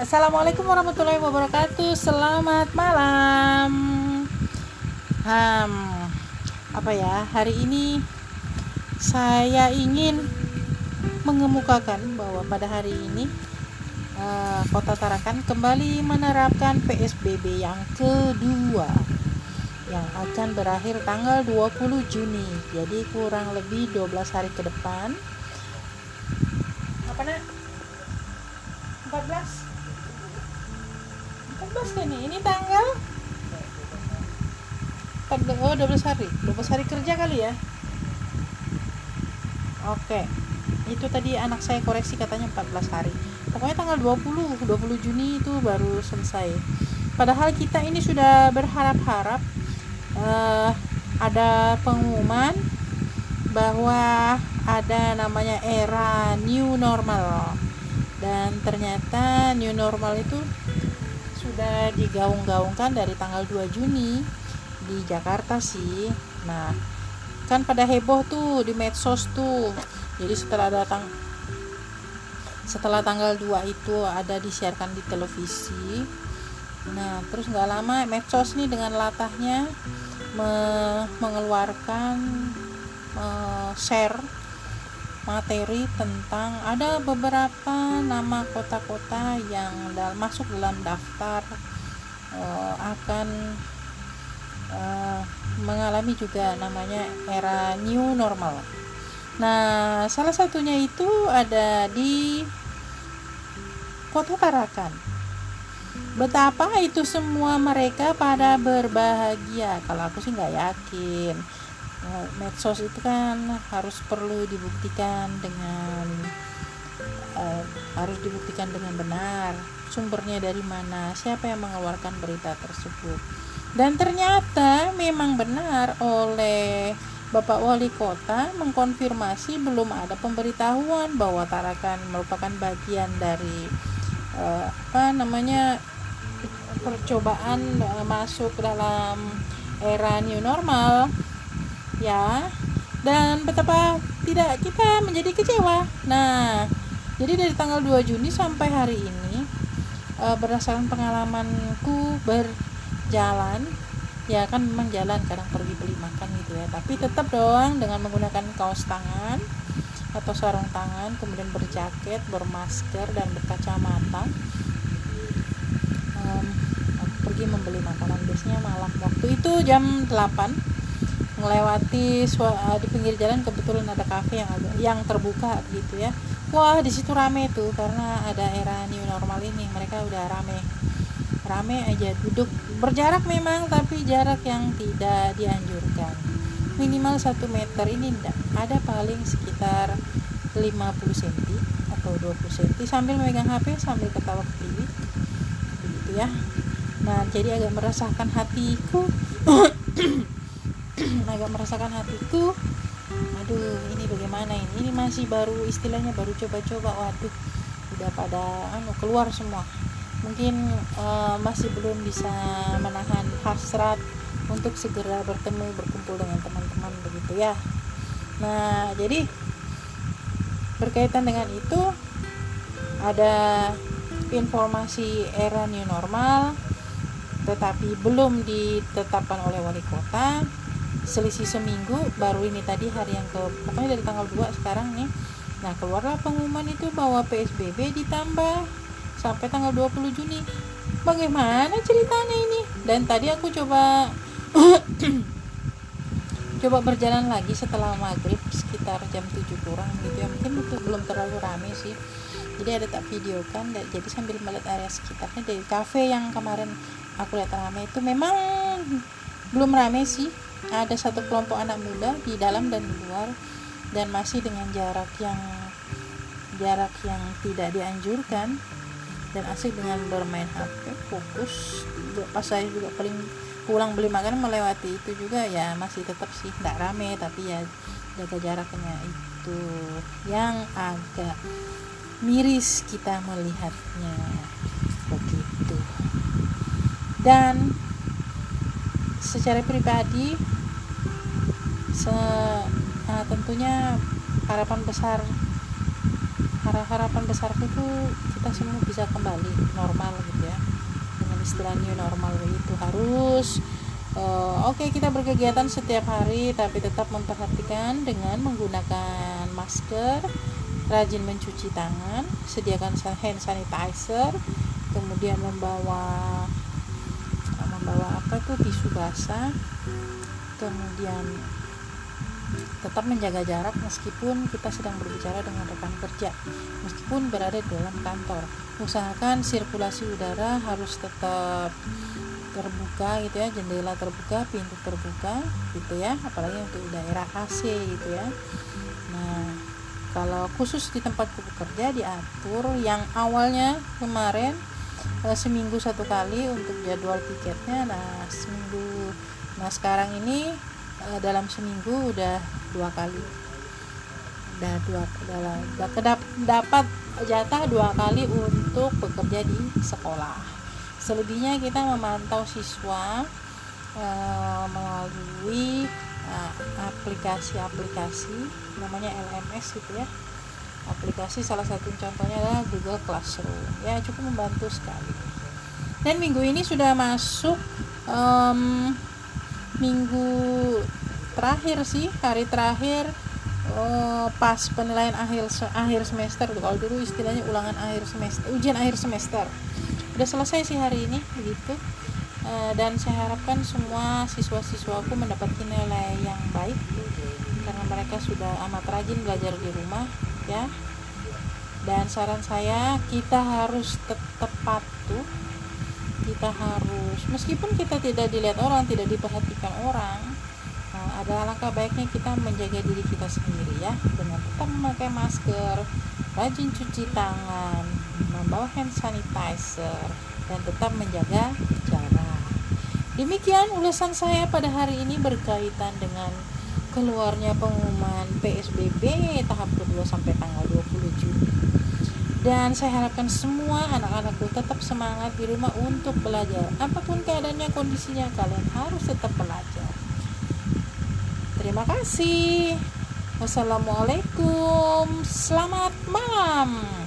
Assalamualaikum warahmatullahi wabarakatuh. Selamat malam. Hari ini saya ingin mengemukakan bahwa pada hari ini Kota Tarakan kembali menerapkan PSBB yang kedua yang akan berakhir tanggal 20 Juni. Jadi kurang lebih 12 hari ke depan. 14 ini tanggal 12 hari kerja kali ya. Oke, itu tadi anak saya koreksi katanya 14 hari. Pokoknya tanggal 20 Juni itu baru selesai. Padahal kita ini sudah berharap-harap ada pengumuman bahwa ada namanya era new normal, dan ternyata new normal itu sudah digaung-gaungkan dari tanggal 2 Juni di Jakarta sih. Nah, kan pada heboh tuh di medsos tuh. Jadi setelah tanggal 2 itu ada disiarkan di televisi. Nah, terus nggak lama medsos nih dengan latahnya mengeluarkan share materi tentang ada beberapa nama kota-kota yang masuk dalam daftar akan mengalami juga namanya era new normal. Nah, salah satunya itu ada di Kota Tarakan. Betapa itu semua mereka pada berbahagia. Kalau aku sih nggak yakin. Medsos itu kan harus dibuktikan dengan benar sumbernya dari mana, siapa yang mengeluarkan berita tersebut. Dan ternyata memang benar, oleh Bapak Wali Kota mengkonfirmasi belum ada pemberitahuan bahwa Tarakan merupakan bagian dari percobaan masuk dalam era new normal. Ya, dan betapa tidak kita menjadi kecewa. Nah, jadi dari tanggal 2 Juni sampai hari ini, berdasarkan pengalamanku berjalan, ya kan memang jalan kadang pergi beli makan gitu ya, tapi tetap doang dengan menggunakan kaos tangan atau sarung tangan, kemudian berjaket, bermasker, dan berkacamata. Pergi membeli makanan biasanya malam, waktu itu jam 8. Melewati di pinggir jalan kebetulan ada kafe yang terbuka gitu ya. Wah, di situ rame tuh karena ada era new normal ini, mereka udah rame aja duduk berjarak memang, tapi jarak yang tidak dianjurkan, minimal 1 meter ini enggak ada, paling sekitar 50 cm atau 20 cm, sambil memegang HP sambil ketawa ke TV gitu ya. Nah, jadi agak meresahkan hatiku. Aduh, ini bagaimana ini masih baru, istilahnya baru coba-coba. Waduh, udah pada keluar semua, mungkin masih belum bisa menahan hasrat untuk segera bertemu, berkumpul dengan teman-teman begitu ya. Nah, jadi berkaitan dengan itu ada informasi era new normal tetapi belum ditetapkan oleh wali kota. Selisih seminggu, baru ini tadi hari yang pokoknya dari tanggal 2 sekarang nih. Nah, keluarlah pengumuman itu bahwa PSBB ditambah sampai tanggal 20 Juni. Bagaimana ceritanya ini? Dan tadi aku coba berjalan lagi setelah maghrib sekitar jam 7 kurang gitu ya. Mungkin itu belum terlalu rame sih. Jadi ada tak video kan, jadi sambil melihat area sekitarnya dari kafe yang kemarin aku lihat rame itu memang belum rame sih. Ada satu kelompok anak muda di dalam dan di luar, dan masih dengan jarak yang tidak dianjurkan, dan asik dengan bermain HP fokus. Pas saya juga paling pulang beli makan melewati itu juga ya, masih tetap sih tidak rame, tapi ya jaga jaraknya itu yang agak miris kita melihatnya begitu. Dan secara pribadi tentunya harapan besar harapan besarku itu kita semua bisa kembali normal gitu ya, dengan istilah new normal itu harus oke, kita berkegiatan setiap hari tapi tetap memperhatikan dengan menggunakan masker, rajin mencuci tangan, sediakan hand sanitizer, kemudian membawa tisu basah, kemudian tetap menjaga jarak meskipun kita sedang berbicara dengan rekan kerja, meskipun berada dalam kantor. Usahakan sirkulasi udara harus tetap terbuka gitu ya, jendela terbuka, pintu terbuka gitu ya, apalagi untuk daerah AC gitu ya. Nah, kalau khusus di tempatku bekerja diatur yang awalnya kemarin seminggu satu kali untuk jadwal tiketnya, sekarang ini dalam seminggu udah dapat jatah 2 kali untuk bekerja di sekolah. Selebihnya kita memantau siswa melalui aplikasi namanya LMS gitu ya. Aplikasi salah satu contohnya adalah Google Classroom ya, cukup membantu sekali. Dan minggu ini sudah masuk minggu terakhir sih, hari terakhir pas penilaian akhir semester. Kalau dulu istilahnya ulangan akhir semester, ujian akhir semester. Udah selesai sih hari ini gitu. Dan saya harapkan semua siswa-siswaku mendapatkan nilai yang baik karena mereka sudah amat rajin belajar di rumah ya. Dan saran saya, kita harus tetap patuh. Kita harus, meskipun kita tidak dilihat orang, tidak diperhatikan orang, ada langkah baiknya kita menjaga diri kita sendiri ya, dengan tetap memakai masker, rajin cuci tangan, membawa hand sanitizer, dan tetap menjaga jarak. Demikian ulasan saya pada hari ini berkaitan dengan keluarnya pengumuman PSBB tahap kedua sampai tanggal 20 Juni. Dan saya harapkan semua anak-anakku tetap semangat di rumah untuk belajar. Apapun keadaannya, kondisinya, kalian harus tetap belajar. Terima kasih. Wassalamualaikum. Selamat malam.